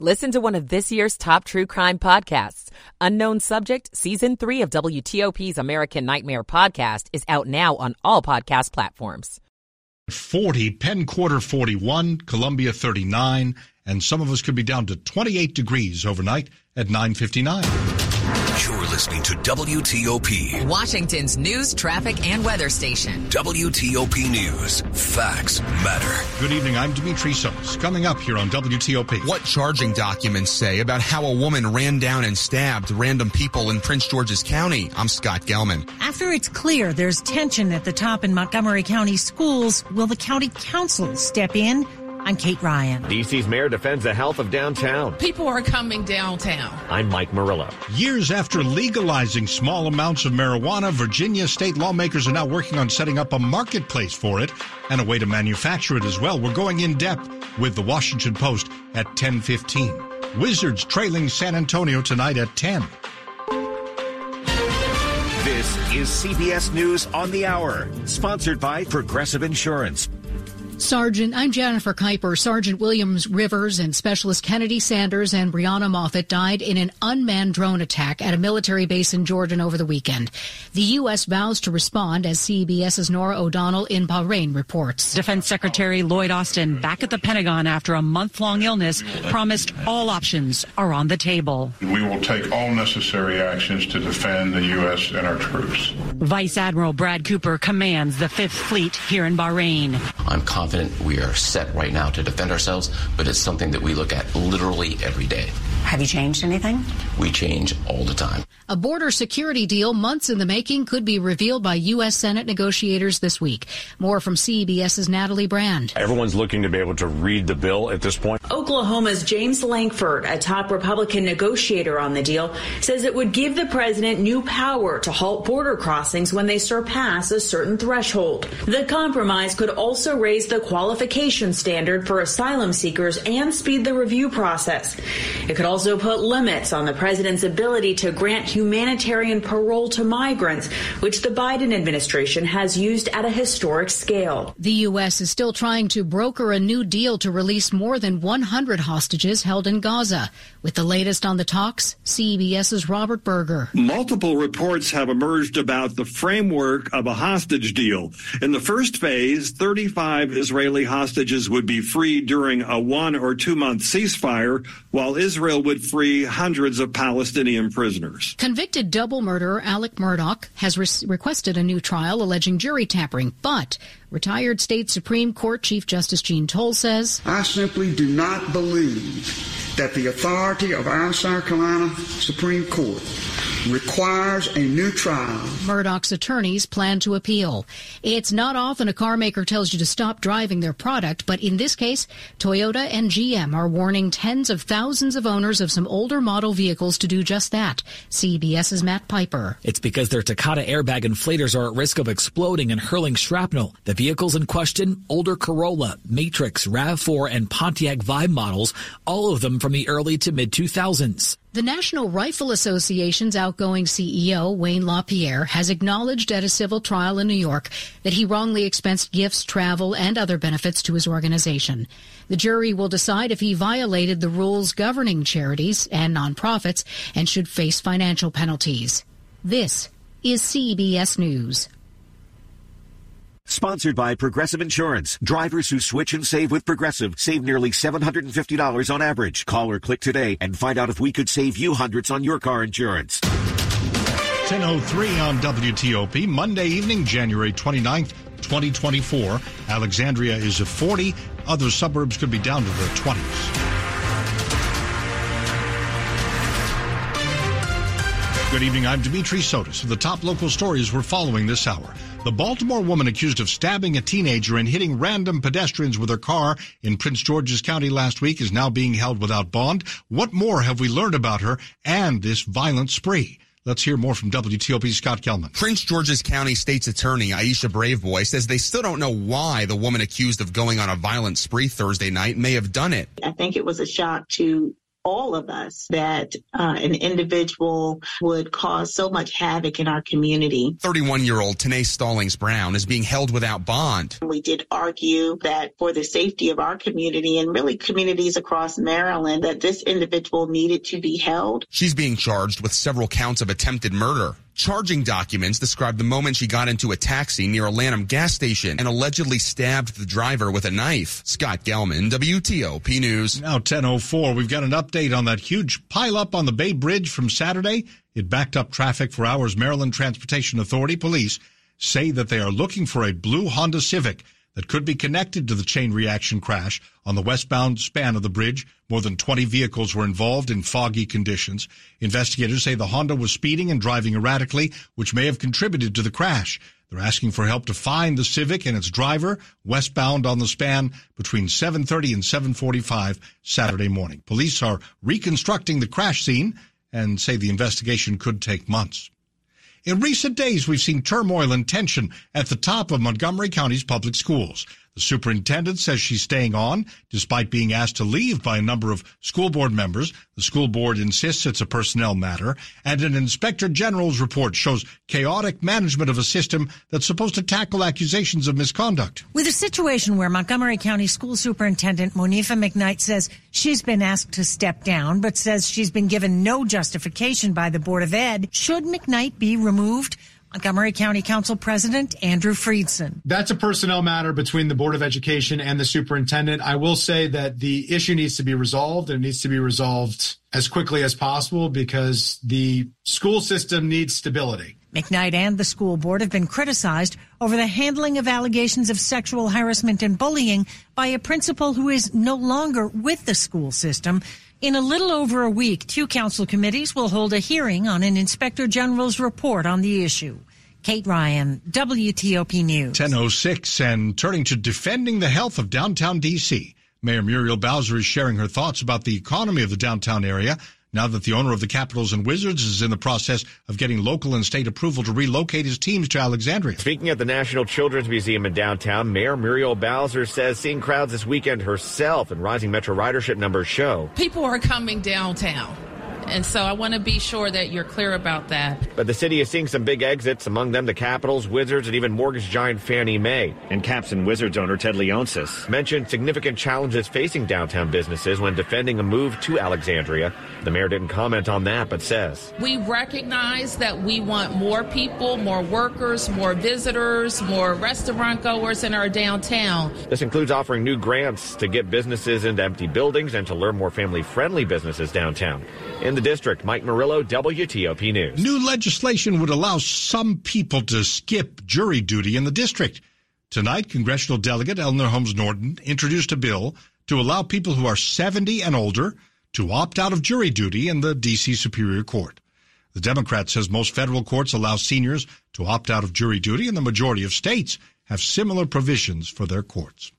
Listen to one of this year's top true crime podcasts. Unknown Subject, Season 3 of WTOP's American Nightmare podcast is out now on all podcast platforms. 40, Penn Quarter 41, Columbia 39, and some of us could be down to 28 degrees overnight at 9:59. You're listening to WTOP, Washington's news, traffic, and weather station. WTOP News. Facts matter. Good evening. I'm Dimitri Sox. Coming up here on WTOP. What charging documents say about how a woman ran down and stabbed random people in Prince George's County. I'm Scott Gelman. After it's clear there's tension at the top in Montgomery County schools, will the county council step in? I'm Kate Ryan. D.C.'s mayor defends the health of downtown. People are coming downtown. I'm Mike Murillo. Years after legalizing small amounts of marijuana, Virginia state lawmakers are now working on setting up a marketplace for it and a way to manufacture it as well. We're going in depth with the Washington Post at 10:15. Wizards trailing San Antonio tonight at 10. This is CBS News on the Hour, sponsored by Progressive Insurance. Sergeant, I'm Jennifer Kuyper. Sergeant Williams Rivers and Specialist Kennedy Sanders and Brianna Moffitt died in an unmanned drone attack at a military base in Jordan over the weekend. The U.S. vows to respond, as CBS's Nora O'Donnell in Bahrain reports. Defense Secretary Lloyd Austin, back at the Pentagon after a month-long illness, promised all options are on the table. We will take all necessary actions to defend the U.S. and our troops. Vice Admiral Brad Cooper commands the Fifth Fleet here in Bahrain. I'm confident we are set right now to defend ourselves, but it's something that we look at literally every day. Have you changed anything? We change all the time. A border security deal months in the making could be revealed by U.S. Senate negotiators this week. More from CBS's Natalie Brand. Everyone's looking to be able to read the bill at this point. Oklahoma's James Lankford, a top Republican negotiator on the deal, says it would give the president new power to halt border crossings when they surpass a certain threshold. The compromise could also raise the qualification standard for asylum seekers and speed the review process. It could also put limits on the president's ability to grant humanitarian parole to migrants, which the Biden administration has used at a historic scale. The U.S. is still trying to broker a new deal to release more than 100 hostages held in Gaza. With the latest on the talks, CBS's Robert Berger. Multiple reports have emerged about the framework of a hostage deal. In the first phase, 35 Israeli hostages would be free during a 1 or 2 month ceasefire, while Israel would free hundreds of Palestinian prisoners. Convicted double murderer Alec Murdoch has requested a new trial alleging jury tampering, but retired state Supreme Court Chief Justice Gene Toll says, I simply do not believe that the authority of our South Carolina Supreme Court requires a new trial. Murdoch's attorneys plan to appeal. It's not often a car maker tells you to stop driving their product, but in this case, Toyota and GM are warning tens of thousands of owners of some older model vehicles to do just that. CBS's Matt Piper. It's because their Takata airbag inflators are at risk of exploding and hurling shrapnel. The vehicles in question, older Corolla, Matrix, RAV4, and Pontiac Vibe models, all of them from the early to mid-2000s. The National Rifle Association's outgoing CEO, Wayne LaPierre, has acknowledged at a civil trial in New York that he wrongly expensed gifts, travel, and other benefits to his organization. The jury will decide if he violated the rules governing charities and nonprofits and should face financial penalties. This is CBS News. Sponsored by Progressive Insurance. Drivers who switch and save with Progressive save nearly $750 on average. Call or click today and find out if we could save you hundreds on your car insurance. 10:03 on WTOP, Monday evening, January 29th, 2024. Alexandria is a 40. Other suburbs could be down to their 20s. Good evening, I'm Dimitri Sotis. The top local stories we're following this hour. The Baltimore woman accused of stabbing a teenager and hitting random pedestrians with her car in Prince George's County last week is now being held without bond. What more have we learned about her and this violent spree? Let's hear more from WTOP's Scott Gelman. Prince George's County State's Attorney Aisha Braveboy says they still don't know why the woman accused of going on a violent spree Thursday night may have done it. I think it was a shock to all of us that an individual would cause so much havoc in our community. 31-year-old Tanae Stallings Brown is being held without bond. We did argue that for the safety of our community and really communities across Maryland, that this individual needed to be held. She's being charged with several counts of attempted murder. Charging documents describe the moment she got into a taxi near a Lanham gas station and allegedly stabbed the driver with a knife. Scott Gelman, WTOP News. Now 10:04, we've got an update on that huge pileup on the Bay Bridge from Saturday. It backed up traffic for hours. Maryland Transportation Authority police say that they are looking for a blue Honda Civic that could be connected to the chain reaction crash on the westbound span of the bridge. More than 20 vehicles were involved in foggy conditions. Investigators say the Honda was speeding and driving erratically, which may have contributed to the crash. They're asking for help to find the Civic and its driver westbound on the span between 7:30 and 7:45 Saturday morning. Police are reconstructing the crash scene and say the investigation could take months. In recent days, we've seen turmoil and tension at the top of Montgomery County's public schools. The superintendent says she's staying on, despite being asked to leave by a number of school board members. The school board insists it's a personnel matter, and an inspector general's report shows chaotic management of a system that's supposed to tackle accusations of misconduct. With a situation where Montgomery County School Superintendent Monifa McKnight says she's been asked to step down, but says she's been given no justification by the Board of Ed, should McKnight be removed? Montgomery County Council President Andrew Friedson. That's a personnel matter between the Board of Education and the superintendent. I will say that the issue needs to be resolved, and it needs to be resolved as quickly as possible because the school system needs stability. McKnight and the school board have been criticized over the handling of allegations of sexual harassment and bullying by a principal who is no longer with the school system. In a little over a week, two council committees will hold a hearing on an inspector general's report on the issue. Kate Ryan, WTOP News. 10:06, and turning to defending the health of downtown D.C. Mayor Muriel Bowser is sharing her thoughts about the economy of the downtown area now that the owner of the Capitals and Wizards is in the process of getting local and state approval to relocate his teams to Alexandria. Speaking at the National Children's Museum in downtown, Mayor Muriel Bowser says seeing crowds this weekend herself and rising metro ridership numbers show. People are coming downtown. And so I want to be sure that you're clear about that. But the city is seeing some big exits, among them the Capitals, Wizards, and even mortgage giant Fannie Mae. And Caps and Wizards owner Ted Leonsis mentioned significant challenges facing downtown businesses when defending a move to Alexandria. The mayor didn't comment on that, but says, we recognize that we want more people, more workers, more visitors, more restaurant goers in our downtown. This includes offering new grants to get businesses into empty buildings and to lure more family-friendly businesses downtown. In the district, Mike Murillo, WTOP News. New legislation would allow some people to skip jury duty in the district. Tonight, congressional delegate Eleanor Holmes Norton introduced a bill to allow people who are 70 and older to opt out of jury duty in the D.C. Superior Court. The Democrat says most federal courts allow seniors to opt out of jury duty, and the majority of states have similar provisions for their courts.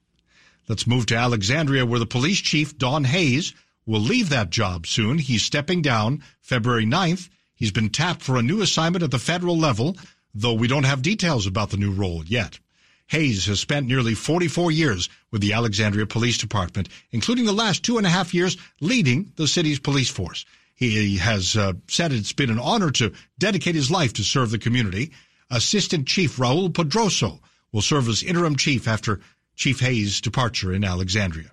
Let's move to Alexandria, where the police chief, Don Hayes, will leave that job soon. He's stepping down February 9th. He's been tapped for a new assignment at the federal level, though we don't have details about the new role yet. Hayes has spent nearly 44 years with the Alexandria Police Department, including the last 2.5 years leading the city's police force. He has said it's been an honor to dedicate his life to serve the community. Assistant Chief Raul Pedroso will serve as interim chief after Chief Hayes' departure in Alexandria.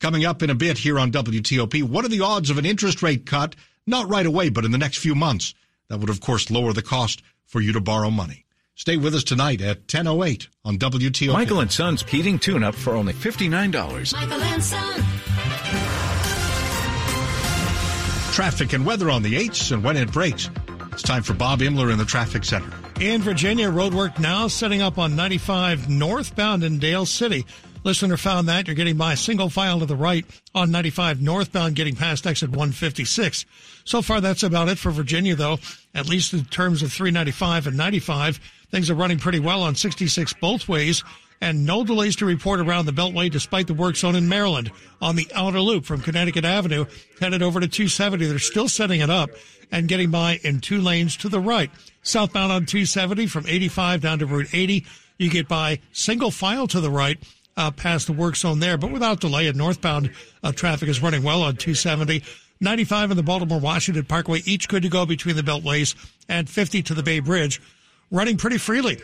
Coming up in a bit here on WTOP, what are the odds of an interest rate cut? Not right away, but in the next few months. That would, of course, lower the cost for you to borrow money. Stay with us tonight at 10:08 on WTOP. Michael & Son's heating tune-up for only $59. Michael & Son. Traffic and weather on the 8s and when it breaks. It's time for Bob Imler in the Traffic Center. In Virginia, roadwork now setting up on 95 northbound in Dale City. Listener found that you're getting by single file to the right on 95 northbound, getting past exit 156. So far, that's about it for Virginia, though. At least in terms of 395 and 95, things are running pretty well on 66 both ways, and no delays to report around the Beltway despite the work zone in Maryland. On the outer loop from Connecticut Avenue, headed over to 270, they're still setting it up and getting by in two lanes to the right. Southbound on 270 from 85 down to Route 80, you get by single file to the right, past the work zone there, but without delay. And northbound traffic is running well on 270 95 on the Baltimore-Washington Parkway, each good to go between the beltways, and 50 to the Bay Bridge, running pretty freely.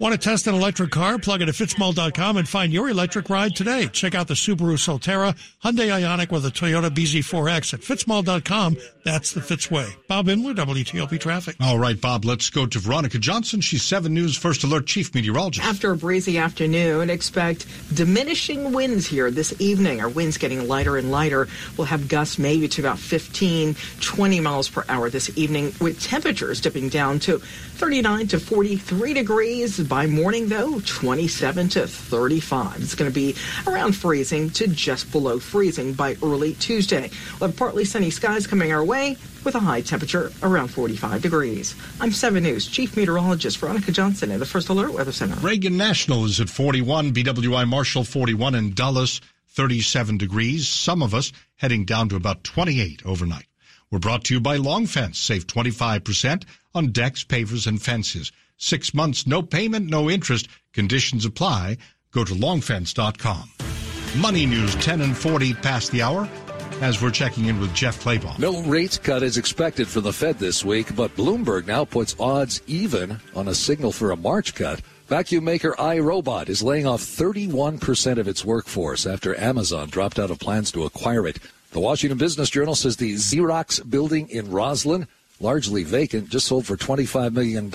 Want to test an electric car? Plug into fitsmall.com and find your electric ride today. Check out the Subaru Solterra, Hyundai Ioniq with a Toyota BZ4X at fitsmall.com. That's the Fitz way. Bob Imler, WTOP Traffic. All right, Bob, let's go to Veronica Johnson. She's 7 News First Alert Chief Meteorologist. After a breezy afternoon, expect diminishing winds here this evening. Our winds getting lighter and lighter. We'll have gusts maybe to about 15, 20 miles per hour this evening, with temperatures dipping down to 39 to 43 degrees. By morning, though, 27 to 35. It's going to be around freezing to just below freezing by early Tuesday. We'll have partly sunny skies coming our way with a high temperature around 45 degrees. I'm 7 News Chief Meteorologist Veronica Johnson at the First Alert Weather Center. Reagan National is at 41, BWI Marshall 41, and Dulles 37 degrees. Some of us heading down to about 28 overnight. We're brought to you by Long Fence. Save 25% on decks, pavers, and fences. 6 months, no payment, no interest. Conditions apply. Go to longfence.com. Money News, 10 and 40 past the hour, as we're checking in with Jeff Claybaugh. No rate cut is expected from the Fed this week, but Bloomberg now puts odds even on a signal for a March cut. Vacuum maker iRobot is laying off 31% of its workforce after Amazon dropped out of plans to acquire it. The Washington Business Journal says the Xerox building in Roslyn, largely vacant, just sold for $25 million.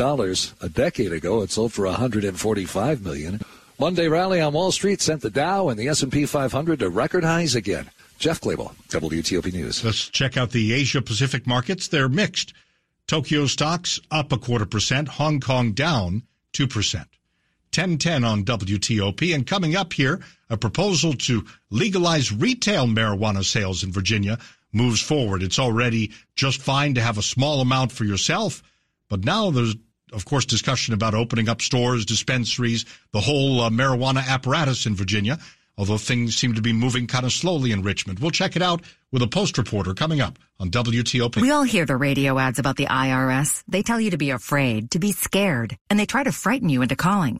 A decade ago, it sold for $145 million. Monday rally on Wall Street sent the Dow and the S&P 500 to record highs again. Jeff Clable, WTOP News. Let's check out the Asia-Pacific markets. They're mixed. Tokyo stocks up 0.25%, Hong Kong down 2%. 10:10 on WTOP. And coming up here, a proposal to legalize retail marijuana sales in Virginia moves forward. It's already just fine to have a small amount for yourself, but now there's, of course, discussion about opening up stores, dispensaries, the whole marijuana apparatus in Virginia, although things seem to be moving kind of slowly in Richmond. We'll check it out with a Post reporter coming up on WTOP. We all hear the radio ads about the IRS. They tell you to be afraid, to be scared, and they try to frighten you into calling.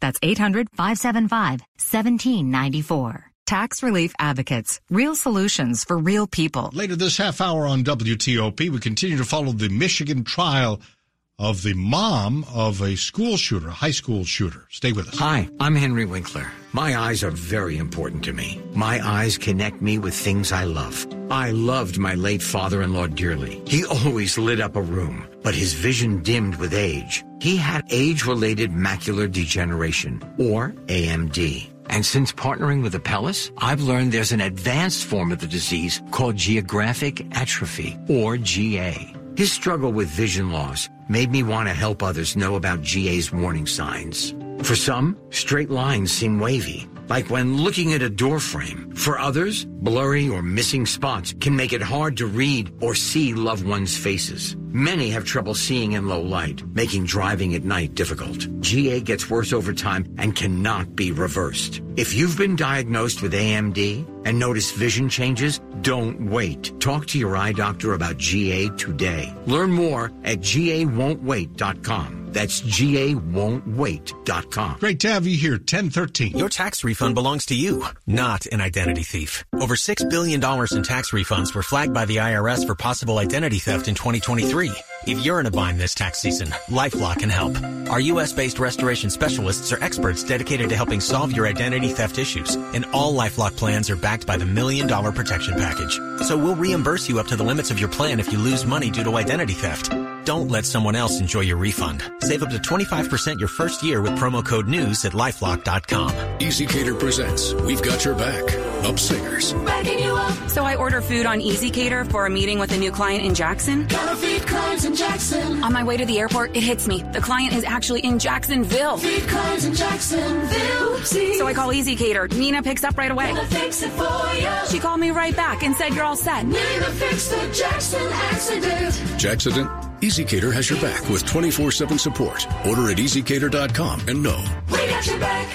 That's 800-575-1794. Tax Relief Advocates, real solutions for real people. Later this half hour on WTOP, we continue to follow the Michigan trial of the mom of a school shooter, a high school shooter. Stay with us. Hi, I'm Henry Winkler. My eyes are very important to me. My eyes connect me with things I love. I loved my late father-in-law dearly. He always lit up a room, but his vision dimmed with age. He had age-related macular degeneration, or AMD. And since partnering with Apellis, I've learned there's an advanced form of the disease called geographic atrophy, or GA. His struggle with vision loss made me want to help others know about GA's warning signs. For some, straight lines seem wavy, like when looking at a door frame. For others, blurry or missing spots can make it hard to read or see loved ones' faces. Many have trouble seeing in low light, making driving at night difficult. GA gets worse over time and cannot be reversed. If you've been diagnosed with AMD and notice vision changes, don't wait. Talk to your eye doctor about GA today. Learn more at gawon'twait.com. That's gawon'twait.com. Great to have you here, 1013. Your tax refund belongs to you, not an identity thief. Over $6 billion in tax refunds were flagged by the IRS for possible identity theft in 2023. If you're in a bind this tax season, LifeLock can help. Our U.S.-based restoration specialists are experts dedicated to helping solve your identity theft issues. And all LifeLock plans are backed by the $1 Million Protection Package. So we'll reimburse you up to the limits of your plan if you lose money due to identity theft. Don't let someone else enjoy your refund. Save up to 25% your first year with promo code NEWS at LifeLock.com. Easy Cater presents We've Got Your Back. Up Singers. Backing you up. So I order food on Easy Cater for a meeting with a new client in Jackson. Gotta feed clients in Jackson. On my way to the airport, it hits me. The client is actually in Jacksonville. Feed clients in Jacksonville. Please. So I call Easy Cater. Nina picks up right away. Nina fix it for you. She called me right back and said, you're all set. Nina fix the Jackson accident. Jacksident? Easy Cater has your back with 24/7 support. Order at easycater.com and know we got your back.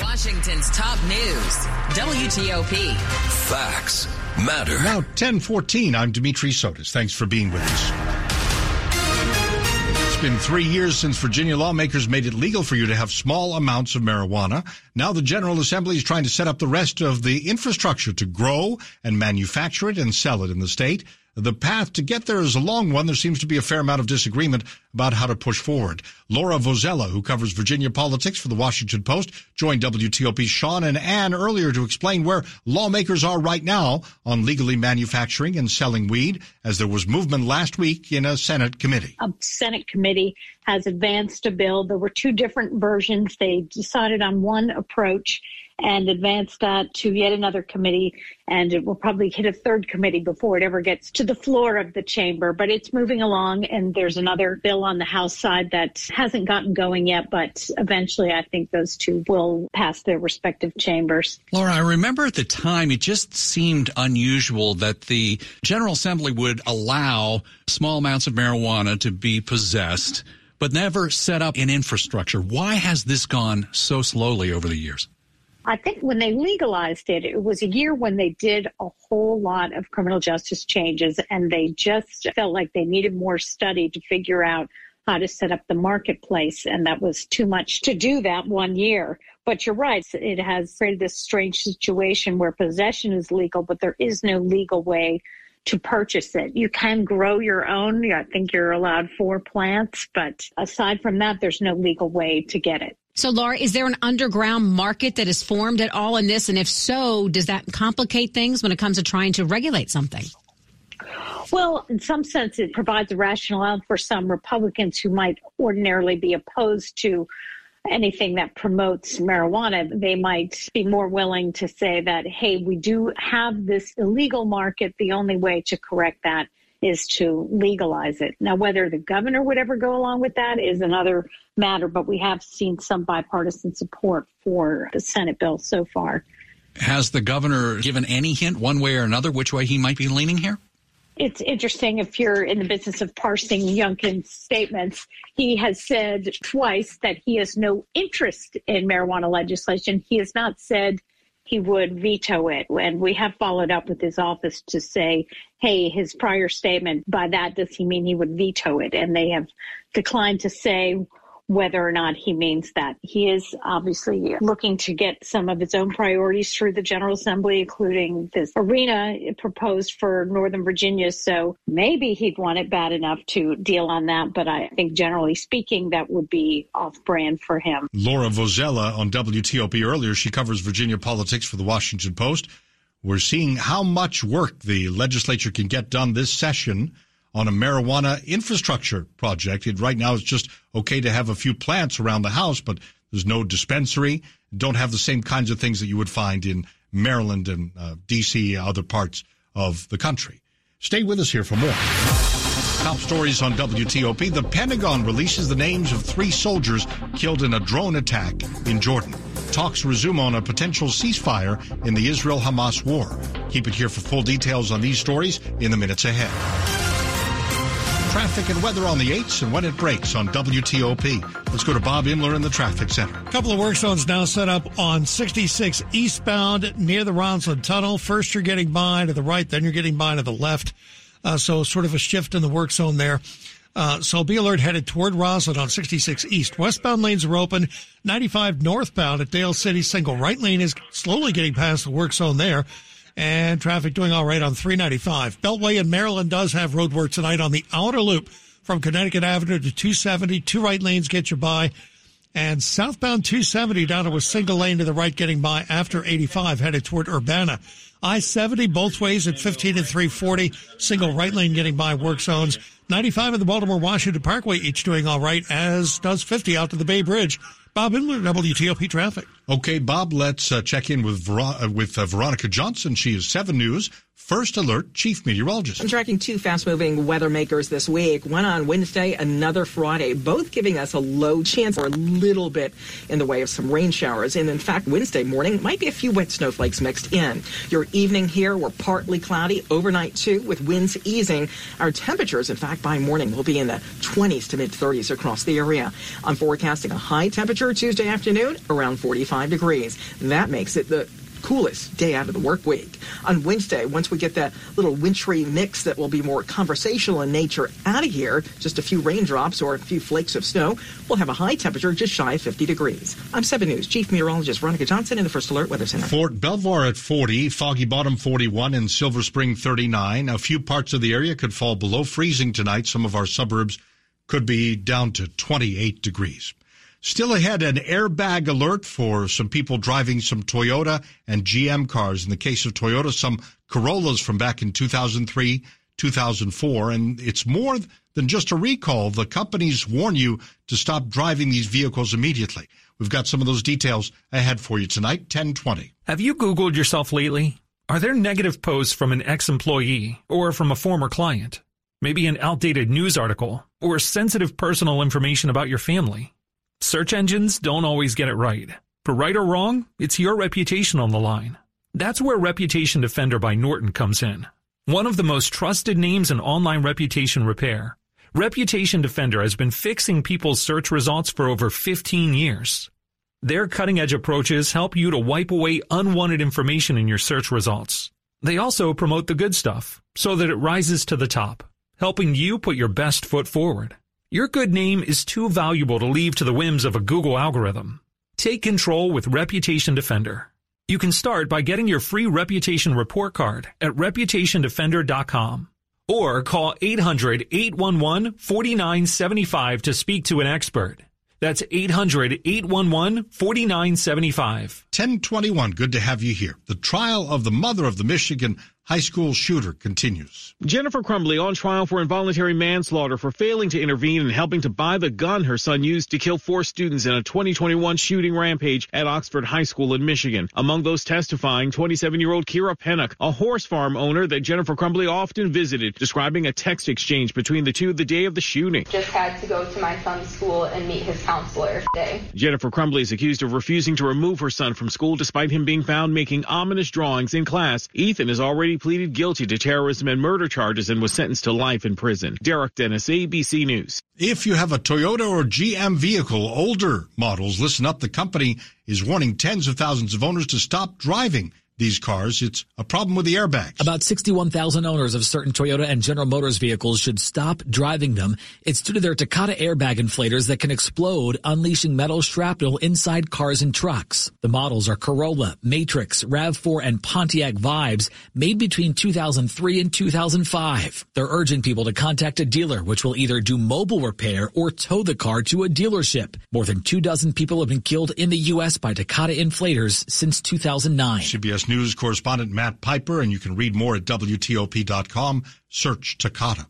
Washington's top news, WTOP. Facts matter. Now 10:14. I'm Dimitri Sotis. Thanks for being with us. It's been 3 years since Virginia lawmakers made it legal for you to have small amounts of marijuana. Now the General Assembly is trying to set up the rest of the infrastructure to grow and manufacture it and sell it in the state. The path to get there is a long one. There seems to be a fair amount of disagreement about how to push forward. Laura Vozella, who covers Virginia politics for the Washington Post, joined WTOP's Sean and Ann earlier to explain where lawmakers are right now on legally manufacturing and selling weed, as there was movement last week in a Senate committee. A Senate committee has advanced a bill. There were two different versions. They decided on one approach and advance that to yet another committee, and it will probably hit a third committee before it ever gets to the floor of the chamber. But it's moving along, and there's another bill on the House side that hasn't gotten going yet, but eventually I think those two will pass their respective chambers. Laura, I remember at the time it just seemed unusual that the General Assembly would allow small amounts of marijuana to be possessed, but never set up an infrastructure. Why has this gone so slowly over the years? I think when they legalized it, it was a year when they did a whole lot of criminal justice changes, and they just felt like they needed more study to figure out how to set up the marketplace, and that was too much to do that 1 year. But you're right, it has created this strange situation where possession is legal, but there is no legal way to purchase it. You can grow your own. I think you're allowed 4 plants, but aside from that, there's no legal way to get it. So, Laura, is there an underground market that is formed at all in this? And if so, does that complicate things when it comes to trying to regulate something? Well, in some sense, it provides a rationale for some Republicans who might ordinarily be opposed to anything that promotes marijuana. They might be more willing to say that, hey, we do have this illegal market. The only way to correct that is to legalize it. Now, whether the governor would ever go along with that is another matter, but we have seen some bipartisan support for the Senate bill so far. Has the governor given any hint one way or another which way he might be leaning here? It's interesting if you're in the business of parsing Youngkin's statements. He has said twice that he has no interest in marijuana legislation. He has not said he would veto it. And we have followed up with his office to say, hey, his prior statement, by that, does he mean he would veto it? And they have declined to say whether or not he means that. He is obviously looking to get some of his own priorities through the General Assembly, including this arena proposed for Northern Virginia. So maybe he'd want it bad enough to deal on that. But I think generally speaking, that would be off brand for him. Laura Vozella on WTOP earlier. She covers Virginia politics for the Washington Post. We're seeing how much work the legislature can get done this session on a marijuana infrastructure project. Right now, it's just okay to have a few plants around the house, but there's no dispensary. Don't have the same kinds of things that you would find in Maryland and D.C., other parts of the country. Stay with us here for more. Top stories on WTOP. The Pentagon releases the names of 3 soldiers killed in a drone attack in Jordan. Talks resume on a potential ceasefire in the Israel-Hamas war. Keep it here for full details on these stories in the minutes ahead. Traffic and weather on the 8s and when it breaks on WTOP. Let's go to Bob Imler in the traffic center. A couple of work zones now set up on 66 eastbound near the Ronslin Tunnel. First you're getting by to the right, then you're getting by to the left. So sort of a shift in the work zone there. So be alert headed toward Roslyn on 66 east. Westbound lanes are open. 95 northbound at Dale City single right lane is slowly getting past the work zone there. And traffic doing all right on 395. Beltway in Maryland does have road work tonight on the outer loop from Connecticut Avenue to 270. 2 right lanes get you by. And southbound 270 down to a single lane to the right getting by after 85 headed toward Urbana. I-70 both ways at 15 and 340. Single right lane getting by work zones. 95 at the Baltimore-Washington Parkway each doing all right, as does 50 out to the Bay Bridge. Bob Imler, WTOP Traffic. Okay, Bob, let's check in with Veronica Johnson. She is 7 News First Alert chief meteorologist. I'm tracking two fast-moving weather makers this week, one on Wednesday, another Friday, both giving us a low chance or a little bit in the way of some rain showers. And in fact, Wednesday morning might be a few wet snowflakes mixed in. Your evening here, we're partly cloudy, overnight too, with winds easing. Our temperatures, in fact, by morning will be in the 20s to mid-30s across the area. I'm forecasting a high temperature Tuesday afternoon, around 45 degrees. That makes it the coolest day out of the work week. On Wednesday, once we get that little wintry mix that will be more conversational in nature out of here, just a few raindrops or a few flakes of snow, we'll have a high temperature just shy of 50 degrees. I'm 7 News Chief Meteorologist Veronica Johnson in the First Alert Weather Center. Fort Belvoir at 40, Foggy Bottom 41, and Silver Spring 39. A few parts of the area could fall below freezing tonight. Some of our suburbs could be down to 28 degrees. Still ahead, an airbag alert for some people driving some Toyota and GM cars. In the case of Toyota, some Corollas from back in 2003, 2004. And it's more than just a recall. The companies warn you to stop driving these vehicles immediately. We've got some of those details ahead for you tonight, 10:20. Have you Googled yourself lately? Are there negative posts from an ex-employee or from a former client? Maybe an outdated news article or sensitive personal information about your family? Search engines don't always get it right. For right or wrong, it's your reputation on the line. That's where Reputation Defender by Norton comes in. One of the most trusted names in online reputation repair, Reputation Defender has been fixing people's search results for over 15 years. Their cutting-edge approaches help you to wipe away unwanted information in your search results. They also promote the good stuff so that it rises to the top, helping you put your best foot forward. Your good name is too valuable to leave to the whims of a Google algorithm. Take control with Reputation Defender. You can start by getting your free reputation report card at reputationdefender.com or call 800-811-4975 to speak to an expert. That's 800-811-4975. 10:21. Good to have you here. The trial of the mother of the Michigan high school shooter continues. Jennifer Crumbley on trial for involuntary manslaughter for failing to intervene and helping to buy the gun her son used to kill four students in a 2021 shooting rampage at Oxford High School in Michigan. Among those testifying, 27-year-old Kira Pennock, a horse farm owner that Jennifer Crumbley often visited, describing a text exchange between the two the day of the shooting. Just had to go to my son's school and meet his counselor today. Jennifer Crumbley is accused of refusing to remove her son from school despite him being found making ominous drawings in class. Ethan has already pleaded guilty to terrorism and murder charges and was sentenced to life in prison. Derek Dennis, ABC News. If you have a Toyota or GM vehicle, older models, listen up. The company is warning tens of thousands of owners to stop driving these cars. It's a problem with the airbags. About 61,000 owners of certain Toyota and General Motors vehicles should stop driving them. It's due to their Takata airbag inflators that can explode, unleashing metal shrapnel inside cars and trucks. The models are Corolla, Matrix, RAV4, and Pontiac Vibes, made between 2003 and 2005. They're urging people to contact a dealer, which will either do mobile repair or tow the car to a dealership. More than 2 dozen people have been killed in the U.S. by Takata inflators since 2009. CBS News correspondent Matt Piper, and you can read more at WTOP.com. Search Takata.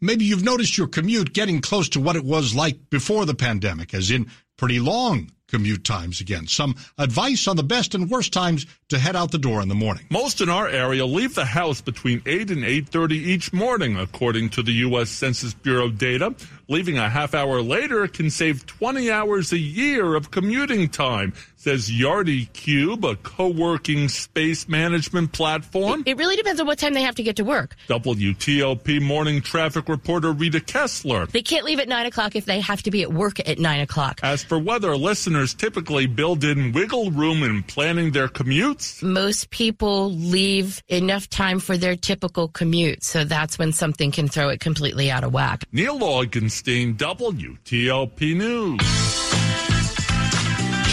Maybe you've noticed your commute getting close to what it was like before the pandemic, as in pretty long commute times again. Some advice on the best and worst times to head out the door in the morning. Most in our area leave the house between 8 and 8:30 each morning, according to the U.S. Census Bureau data. Leaving a half hour later can save 20 hours a year of commuting time, says Yardi Cube, a co-working space management platform. It really depends on what time they have to get to work. WTOP morning traffic reporter Rita Kessler. They can't leave at 9 o'clock if they have to be at work at 9 o'clock. As for weather, listeners typically build in wiggle room in planning their commutes. Most people leave enough time for their typical commute, so that's when something can throw it completely out of whack. Neil Augenstein, WTOP News.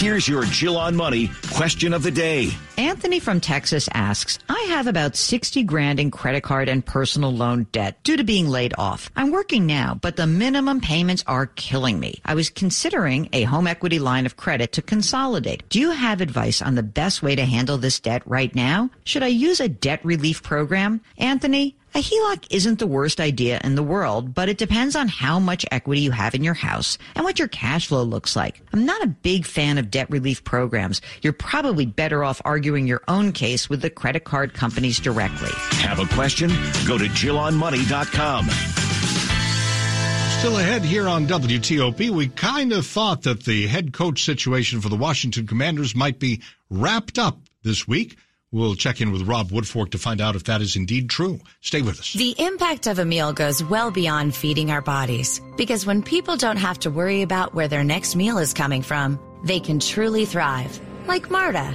Here's your Jill on Money question of the day. Anthony from Texas asks, I have about $60,000 in credit card and personal loan debt due to being laid off. I'm working now, but the minimum payments are killing me. I was considering a home equity line of credit to consolidate. Do you have advice on the best way to handle this debt right now? Should I use a debt relief program? Anthony, A HELOC isn't the worst idea in the world, but it depends on how much equity you have in your house and what your cash flow looks like. I'm not a big fan of debt relief programs. You're probably better off arguing your own case with the credit card companies directly. Have a question? Go to JillOnMoney.com. Still ahead here on WTOP, we kind of thought that the head coach situation for the Washington Commanders might be wrapped up this week. We'll check in with Rob Woodfork to find out if that is indeed true. Stay with us. The impact of a meal goes well beyond feeding our bodies, because when people don't have to worry about where their next meal is coming from, they can truly thrive, like Marta.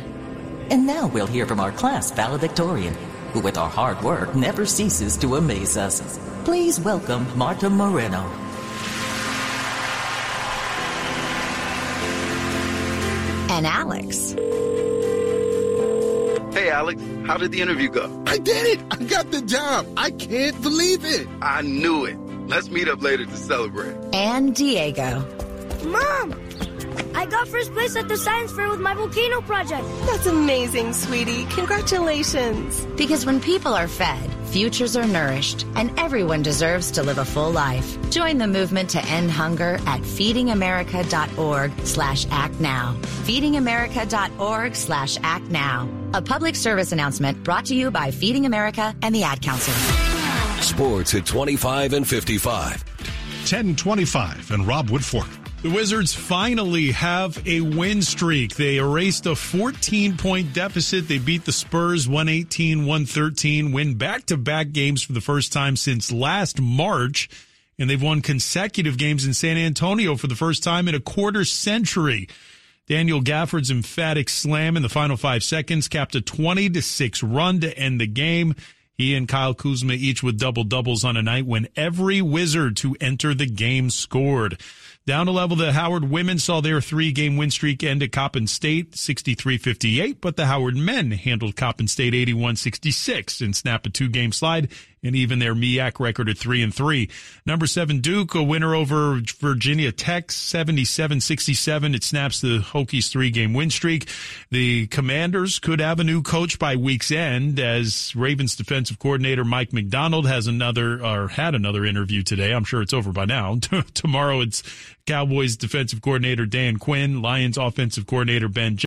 And now we'll hear from our class valedictorian, who with our hard work never ceases to amaze us. Please welcome Marta Moreno. And Alex. Hey, Alex, how did the interview go? I did it. I got the job. I can't believe it. I knew it. Let's meet up later to celebrate. And Diego. Mom, I got first place at the science fair with my volcano project. That's amazing, sweetie. Congratulations. Because when people are fed, futures are nourished, and everyone deserves to live a full life. Join the movement to end hunger at feedingamerica.org/actnow. Feedingamerica.org/actnow. A public service announcement brought to you by Feeding America and the Ad Council. Sports at 25 and 55. 10:25 and Rob Woodfork. The Wizards finally have a win streak. They erased a 14-point deficit. They beat the Spurs 118-113, win back-to-back games for the first time since last March, and they've won consecutive games in San Antonio for the first time in a quarter century. Daniel Gafford's emphatic slam in the final 5 seconds capped a 20-6 run to end the game. He and Kyle Kuzma each with double-doubles on a night when every Wizard to enter the game scored. Down a level, the Howard women saw their three-game win streak end at Coppin State 63-58, but the Howard men handled Coppin State 81-66 and snapped a two-game slide and even their MEAC record at 3-3. Number 7 Duke, a winner over Virginia Tech 77-67. It snaps the Hokies' three-game win streak. The Commanders could have a new coach by week's end, as Ravens defensive coordinator Mike McDonald had another interview today. I'm sure it's over by now. Tomorrow it's Cowboys defensive coordinator Dan Quinn, Lions offensive coordinator Ben Johnson.